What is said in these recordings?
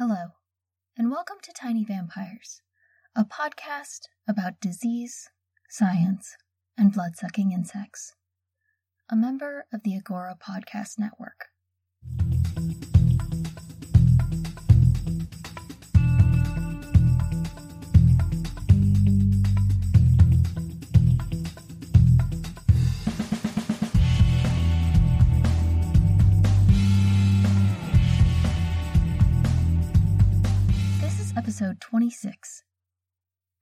Hello, and welcome to Tiny Vampires, a podcast about disease, science, and blood-sucking insects. A member of the Agora Podcast Network. Episode 26.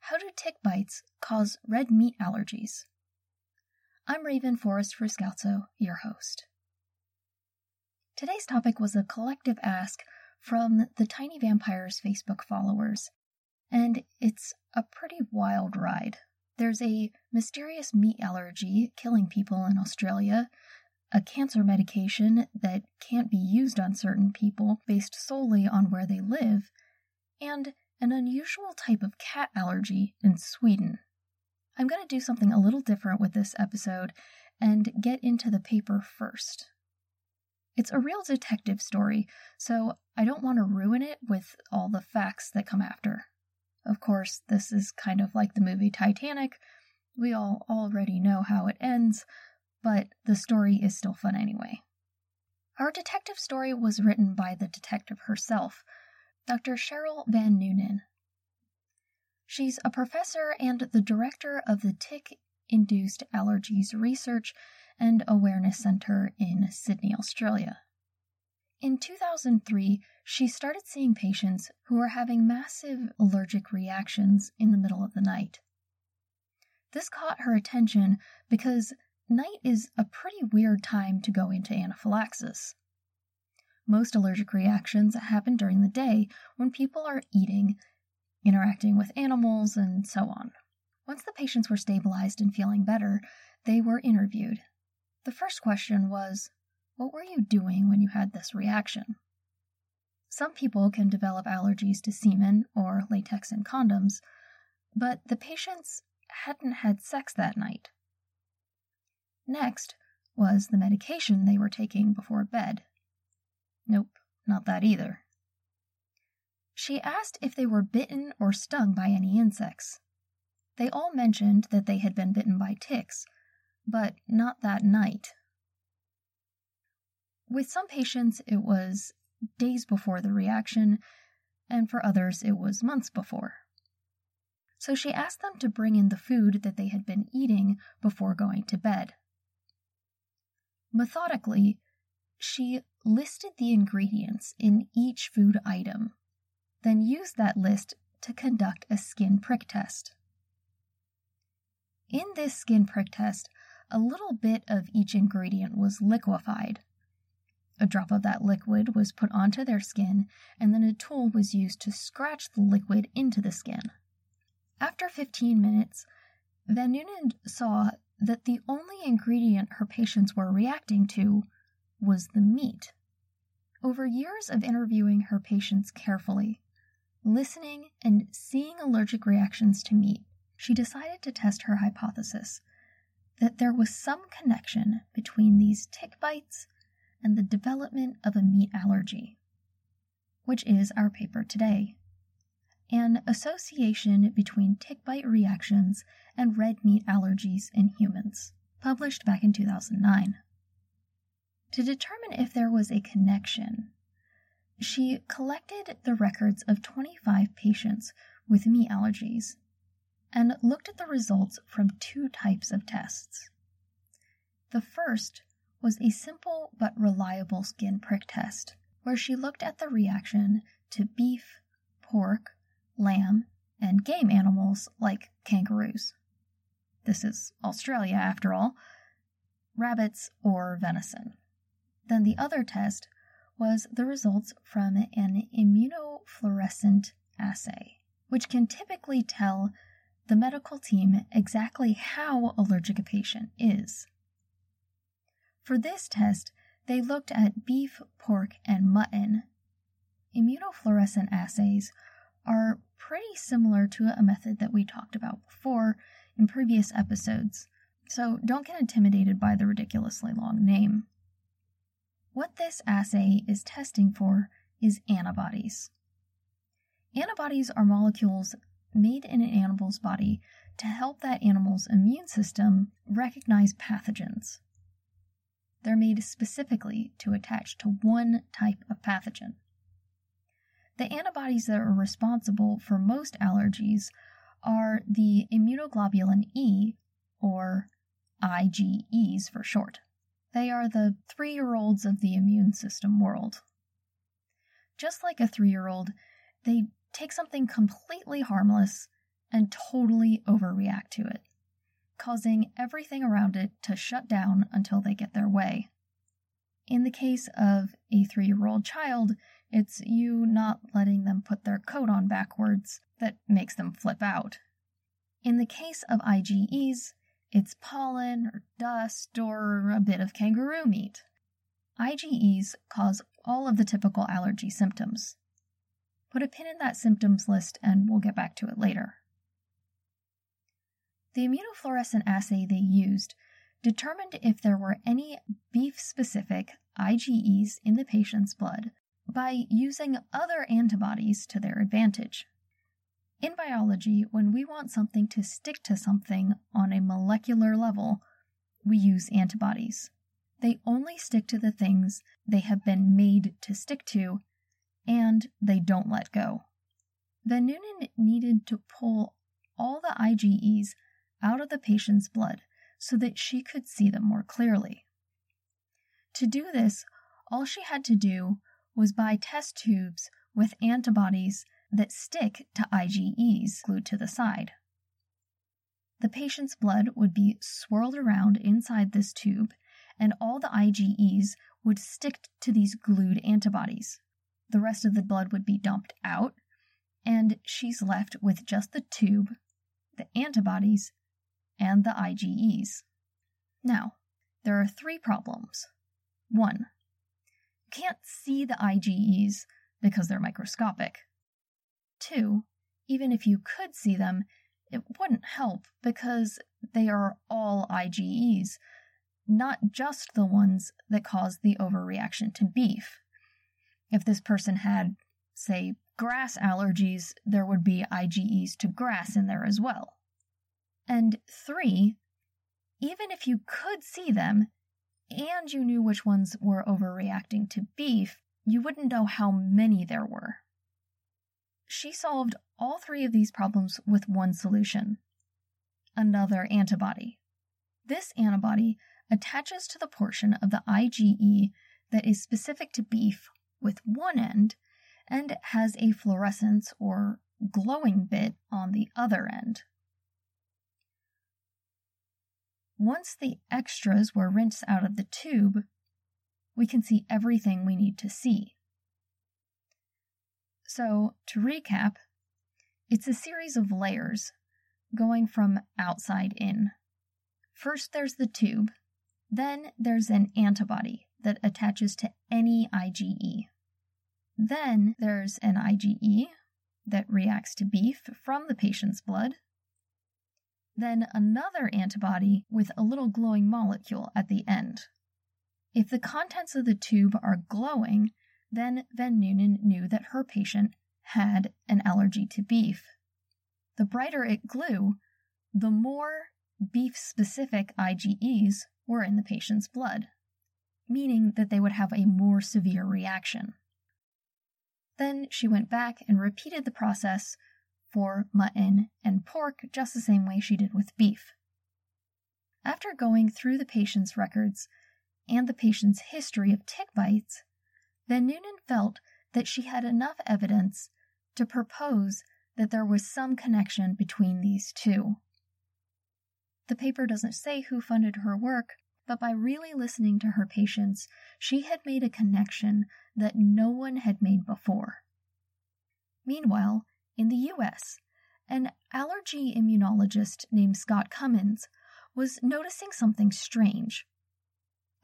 How do tick bites cause red meat allergies? I'm Raven Forrest Friscalzo, your host. Today's topic was a collective ask from the Tiny Vampires Facebook followers, and it's a pretty wild ride. There's a mysterious meat allergy killing people in Australia, a cancer medication that can't be used on certain people based solely on where they live, and an unusual type of cat allergy in Sweden. I'm going to do something a little different with this episode and get into the paper first. It's a real detective story, so I don't want to ruin it with all the facts that come after. Of course, this is kind of like the movie Titanic. We all already know how it ends, but the story is still fun anyway. Our detective story was written by the detective herself, Dr. Sheryl van Nunen. She's a professor and the director of the Tick-Induced Allergies Research and Awareness Center in Sydney, Australia. In 2003, she started seeing patients who were having massive allergic reactions in the middle of the night. This caught her attention because night is a pretty weird time to go into anaphylaxis. Most allergic reactions happen during the day when people are eating, interacting with animals, and so on. Once the patients were stabilized and feeling better, they were interviewed. The first question was, what were you doing when you had this reaction? Some people can develop allergies to semen or latex and condoms, but the patients hadn't had sex that night. Next was the medication they were taking before bed. Nope, not that either. She asked if they were bitten or stung by any insects. They all mentioned that they had been bitten by ticks, but not that night. With some patients, it was days before the reaction, and for others, it was months before. So she asked them to bring in the food that they had been eating before going to bed. Methodically, she listed the ingredients in each food item, then used that list to conduct a skin prick test. In this skin prick test, a little bit of each ingredient was liquefied. A drop of that liquid was put onto their skin, and then a tool was used to scratch the liquid into the skin. After 15 minutes, Van Nunen saw that the only ingredient her patients were reacting to was the meat. Over years of interviewing her patients carefully, listening, and seeing allergic reactions to meat, she decided to test her hypothesis that there was some connection between these tick bites and the development of a meat allergy, which is our paper today, an association between tick bite reactions and red meat allergies in humans, published back in 2009. To determine if there was a connection, she collected the records of 25 patients with meat allergies and looked at the results from two types of tests. The first was a simple but reliable skin prick test, where she looked at the reaction to beef, pork, lamb, and game animals like kangaroos. This is Australia, after all. Rabbits or venison. Then the other test was the results from an immunofluorescent assay, which can typically tell the medical team exactly how allergic a patient is. For this test, they looked at beef, pork, and mutton. Immunofluorescent assays are pretty similar to a method that we talked about before in previous episodes, so don't get intimidated by the ridiculously long name. What this assay is testing for is antibodies. Antibodies are molecules made in an animal's body to help that animal's immune system recognize pathogens. They're made specifically to attach to one type of pathogen. The antibodies that are responsible for most allergies are the immunoglobulin E, or IgEs for short. They are the 3-year-olds of the immune system world. Just like a 3-year-old, they take something completely harmless and totally overreact to it, causing everything around it to shut down until they get their way. In the case of a 3-year-old child, it's you not letting them put their coat on backwards that makes them flip out. In the case of IgEs, it's pollen or dust or a bit of kangaroo meat. IgEs cause all of the typical allergy symptoms. Put a pin in that symptoms list and we'll get back to it later. The immunofluorescent assay they used determined if there were any beef-specific IgEs in the patient's blood by using other antibodies to their advantage. In biology, when we want something to stick to something on a molecular level, we use antibodies. They only stick to the things they have been made to stick to, and they don't let go. Van Nunen needed to pull all the IgEs out of the patient's blood so that she could see them more clearly. To do this, all she had to do was buy test tubes with antibodies that stick to IgEs glued to the side. The patient's blood would be swirled around inside this tube, and all the IgEs would stick to these glued antibodies. The rest of the blood would be dumped out, and she's left with just the tube, the antibodies, and the IgEs. Now, there are 3 problems. 1. You can't see the IgEs because they're microscopic. 2. Even if you could see them, it wouldn't help because they are all IgEs, not just the ones that cause the overreaction to beef. If this person had, say, grass allergies, there would be IgEs to grass in there as well. And 3, even if you could see them, and you knew which ones were overreacting to beef, you wouldn't know how many there were. She solved all 3 of these problems with one solution: another antibody. This antibody attaches to the portion of the IgE that is specific to beef with one end and has a fluorescence or glowing bit on the other end. Once the extras were rinsed out of the tube, we can see everything we need to see. So, to recap, it's a series of layers going from outside in. First there's the tube, then there's an antibody that attaches to any IgE. Then there's an IgE that reacts to beef from the patient's blood. Then another antibody with a little glowing molecule at the end. If the contents of the tube are glowing, then Van Nunen knew that her patient had an allergy to beef. The brighter it grew, the more beef-specific IgEs were in the patient's blood, meaning that they would have a more severe reaction. Then she went back and repeated the process for mutton and pork just the same way she did with beef. After going through the patient's records, and the patient's history of tick bites, Van Nunen felt that she had enough evidence to propose that there was some connection between these two. The paper doesn't say who funded her work, but by really listening to her patients, she had made a connection that no one had made before. Meanwhile, in the U.S., an allergy immunologist named Scott Cummins was noticing something strange.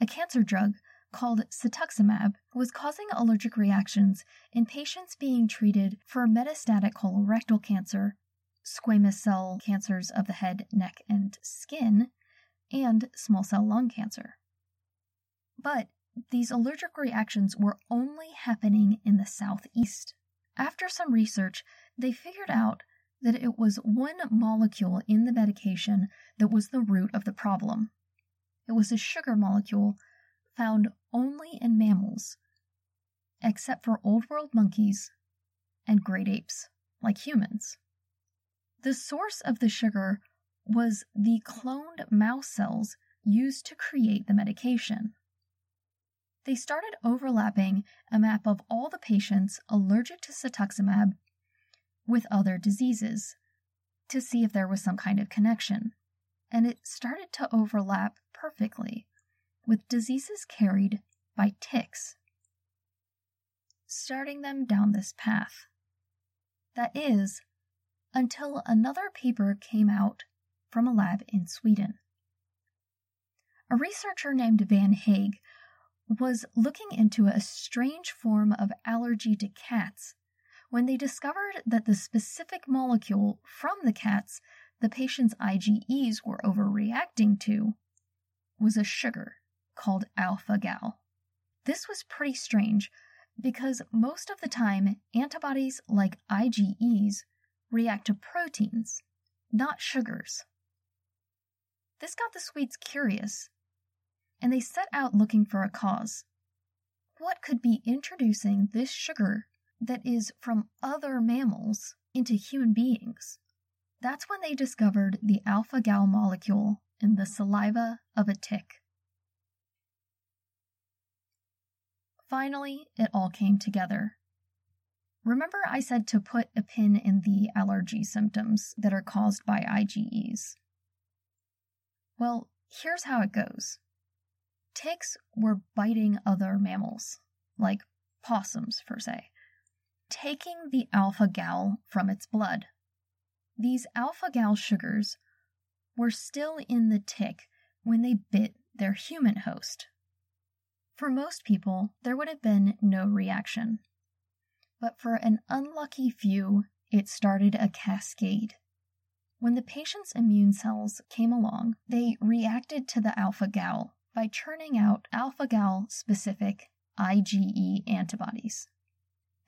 A cancer drug called cetuximab was causing allergic reactions in patients being treated for metastatic colorectal cancer, squamous cell cancers of the head, neck, and skin, and small cell lung cancer. But these allergic reactions were only happening in the southeast. After some research, they figured out that it was one molecule in the medication that was the root of the problem. It was a sugar molecule found only in mammals, except for Old World monkeys and great apes, like humans. The source of the sugar was the cloned mouse cells used to create the medication. They started overlapping a map of all the patients allergic to cetuximab with other diseases to see if there was some kind of connection, and it started to overlap perfectly with diseases carried by ticks, starting them down this path. That is, until another paper came out from a lab in Sweden. A researcher named Van Hage was looking into a strange form of allergy to cats when they discovered that the specific molecule from the cats the patient's IgEs were overreacting to was a sugar called alpha-gal. This was pretty strange because most of the time antibodies like IgEs react to proteins, not sugars. This got the Swedes curious, and they set out looking for a cause. What could be introducing this sugar that is from other mammals into human beings? That's when they discovered the alpha-gal molecule in the saliva of a tick. Finally, it all came together. Remember I said to put a pin in the allergy symptoms that are caused by IgEs? Well, here's how it goes. Ticks were biting other mammals, like possums, per se, taking the alpha-gal from its blood. These alpha-gal sugars were still in the tick when they bit their human host. For most people, there would have been no reaction. But for an unlucky few, it started a cascade. When the patient's immune cells came along, they reacted to the alpha-gal by churning out alpha-gal-specific IgE antibodies.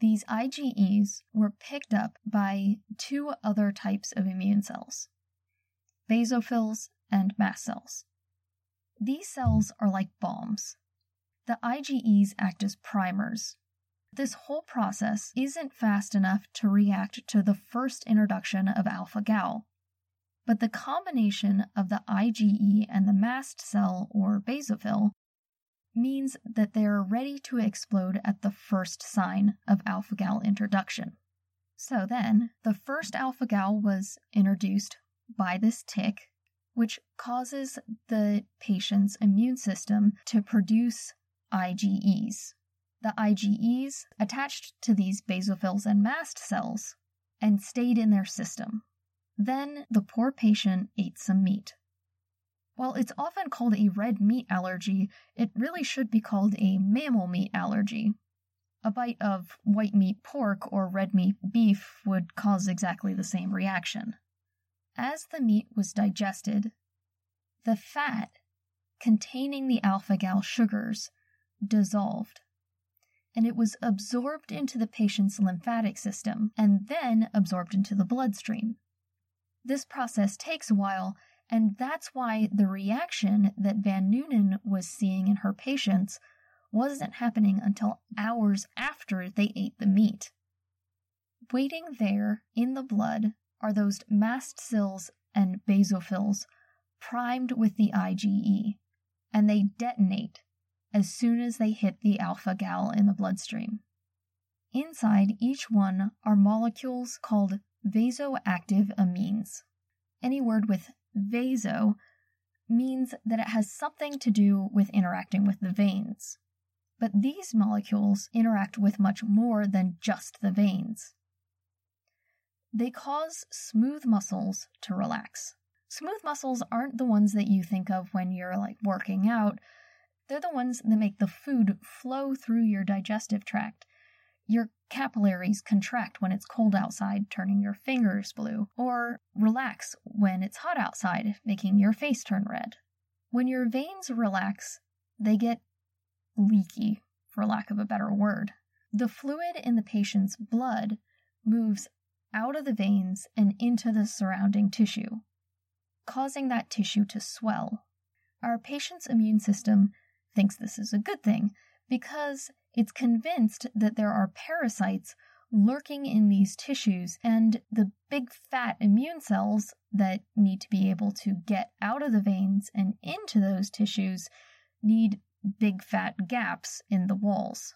These IgEs were picked up by two other types of immune cells, basophils and mast cells. These cells are like bombs. The IgEs act as primers. This whole process isn't fast enough to react to the first introduction of alpha-gal, but the combination of the IgE and the mast cell, or basophil, means that they're ready to explode at the first sign of alpha-gal introduction. So then, the first alpha-gal was introduced by this tick, which causes the patient's immune system to produce IgEs. The IgEs attached to these basophils and mast cells and stayed in their system. Then the poor patient ate some meat. While it's often called a red meat allergy, it really should be called a mammal meat allergy. A bite of white meat pork or red meat beef would cause exactly the same reaction. As the meat was digested, the fat containing the alpha-gal sugars dissolved, and it was absorbed into the patient's lymphatic system and then absorbed into the bloodstream. This process takes a while, and that's why the reaction that Van Nunen was seeing in her patients wasn't happening until hours after they ate the meat. Waiting there in the blood are those mast cells and basophils primed with the IgE, and they detonate as soon as they hit the alpha-gal in the bloodstream. Inside each one are molecules called vasoactive amines. Any word with vaso means that it has something to do with interacting with the veins. But these molecules interact with much more than just the veins. They cause smooth muscles to relax. Smooth muscles aren't the ones that you think of when you're working out. They're the ones that make the food flow through your digestive tract. Your capillaries contract when it's cold outside, turning your fingers blue, or relax when it's hot outside, making your face turn red. When your veins relax, they get leaky, for lack of a better word. The fluid in the patient's blood moves out of the veins and into the surrounding tissue, causing that tissue to swell. Our patient's immune system thinks this is a good thing because it's convinced that there are parasites lurking in these tissues, and the big fat immune cells that need to be able to get out of the veins and into those tissues need big fat gaps in the walls.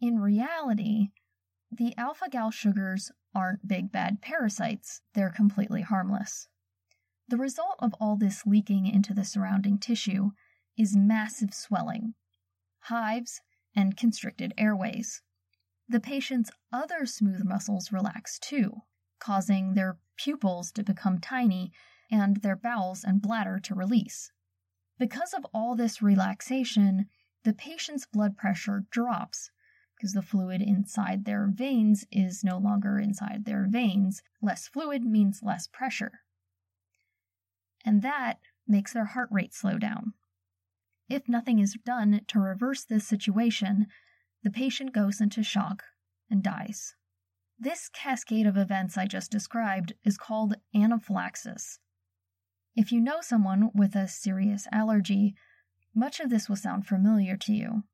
In reality, the alpha-gal sugars aren't big bad parasites. They're completely harmless. The result of all this leaking into the surrounding tissue is massive swelling, hives, and constricted airways. The patient's other smooth muscles relax too, causing their pupils to become tiny and their bowels and bladder to release. Because of all this relaxation, the patient's blood pressure drops because the fluid inside their veins is no longer inside their veins. Less fluid means less pressure. And that makes their heart rate slow down. If nothing is done to reverse this situation, the patient goes into shock and dies. This cascade of events I just described is called anaphylaxis. If you know someone with a serious allergy, much of this will sound familiar to you.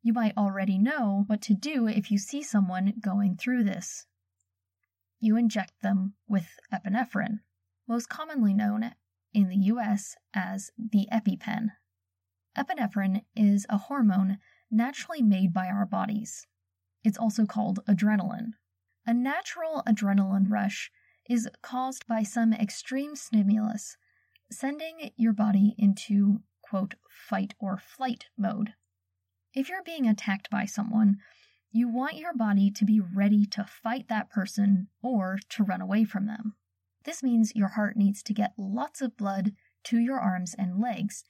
You might already know what to do if you see someone going through this. You inject them with epinephrine, most commonly known in the U.S. as the EpiPen. Epinephrine is a hormone naturally made by our bodies. It's also called adrenaline. A natural adrenaline rush is caused by some extreme stimulus, sending your body into, quote, fight or flight mode. If you're being attacked by someone, you want your body to be ready to fight that person or to run away from them. This means your heart needs to get lots of blood to your arms and legs,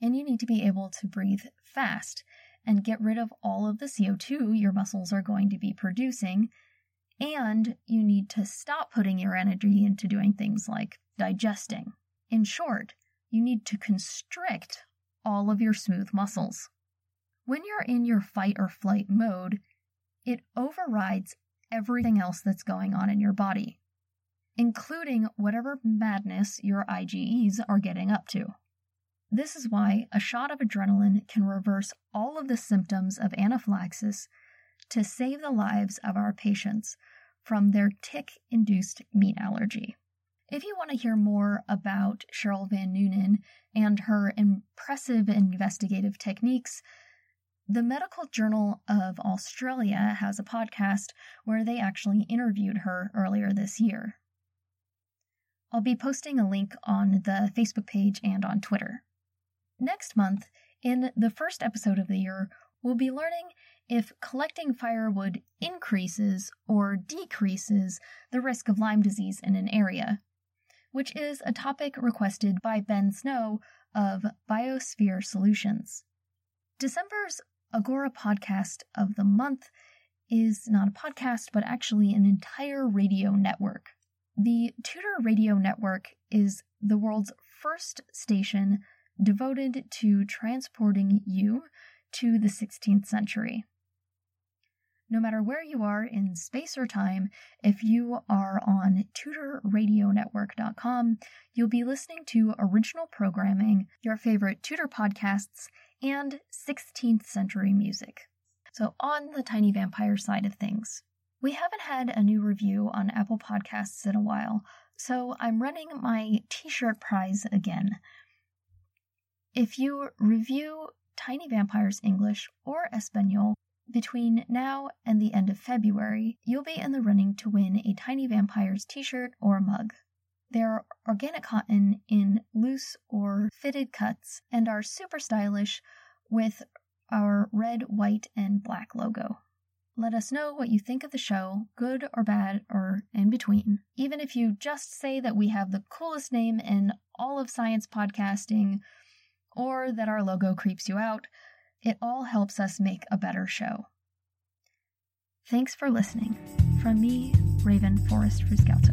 and you need to be able to breathe fast and get rid of all of the CO2 your muscles are going to be producing. And you need to stop putting your energy into doing things like digesting. In short, you need to constrict all of your smooth muscles. When you're in your fight or flight mode, it overrides everything else that's going on in your body, including whatever madness your IgEs are getting up to. This is why a shot of adrenaline can reverse all of the symptoms of anaphylaxis to save the lives of our patients from their tick-induced meat allergy. If you want to hear more about Sheryl Van Nunen and her impressive investigative techniques, the Medical Journal of Australia has a podcast where they actually interviewed her earlier this year. I'll be posting a link on the Facebook page and on Twitter. Next month, in the first episode of the year, we'll be learning if collecting firewood increases or decreases the risk of Lyme disease in an area, which is a topic requested by Ben Snow of Biosphere Solutions. December's Agora Podcast of the Month is not a podcast, but actually an entire radio network. The Tudor Radio Network is the world's first station devoted to transporting you to the 16th century. No matter where you are in space or time, if you are on TudorRadioNetwork.com, you'll be listening to original programming, your favorite Tudor podcasts, and 16th century music. So on the Tiny Vampire side of things, we haven't had a new review on Apple Podcasts in a while, so I'm running my t-shirt prize again. If you review Tiny Vampires English or Espanol between now and the end of February, you'll be in the running to win a Tiny Vampires t-shirt or mug. They're organic cotton in loose or fitted cuts and are super stylish with our red, white, and black logo. Let us know what you think of the show, good or bad or in between. Even if you just say that we have the coolest name in all of science podcasting or that our logo creeps you out, it all helps us make a better show. Thanks for listening. From me, Raven Forrest Friscalzo.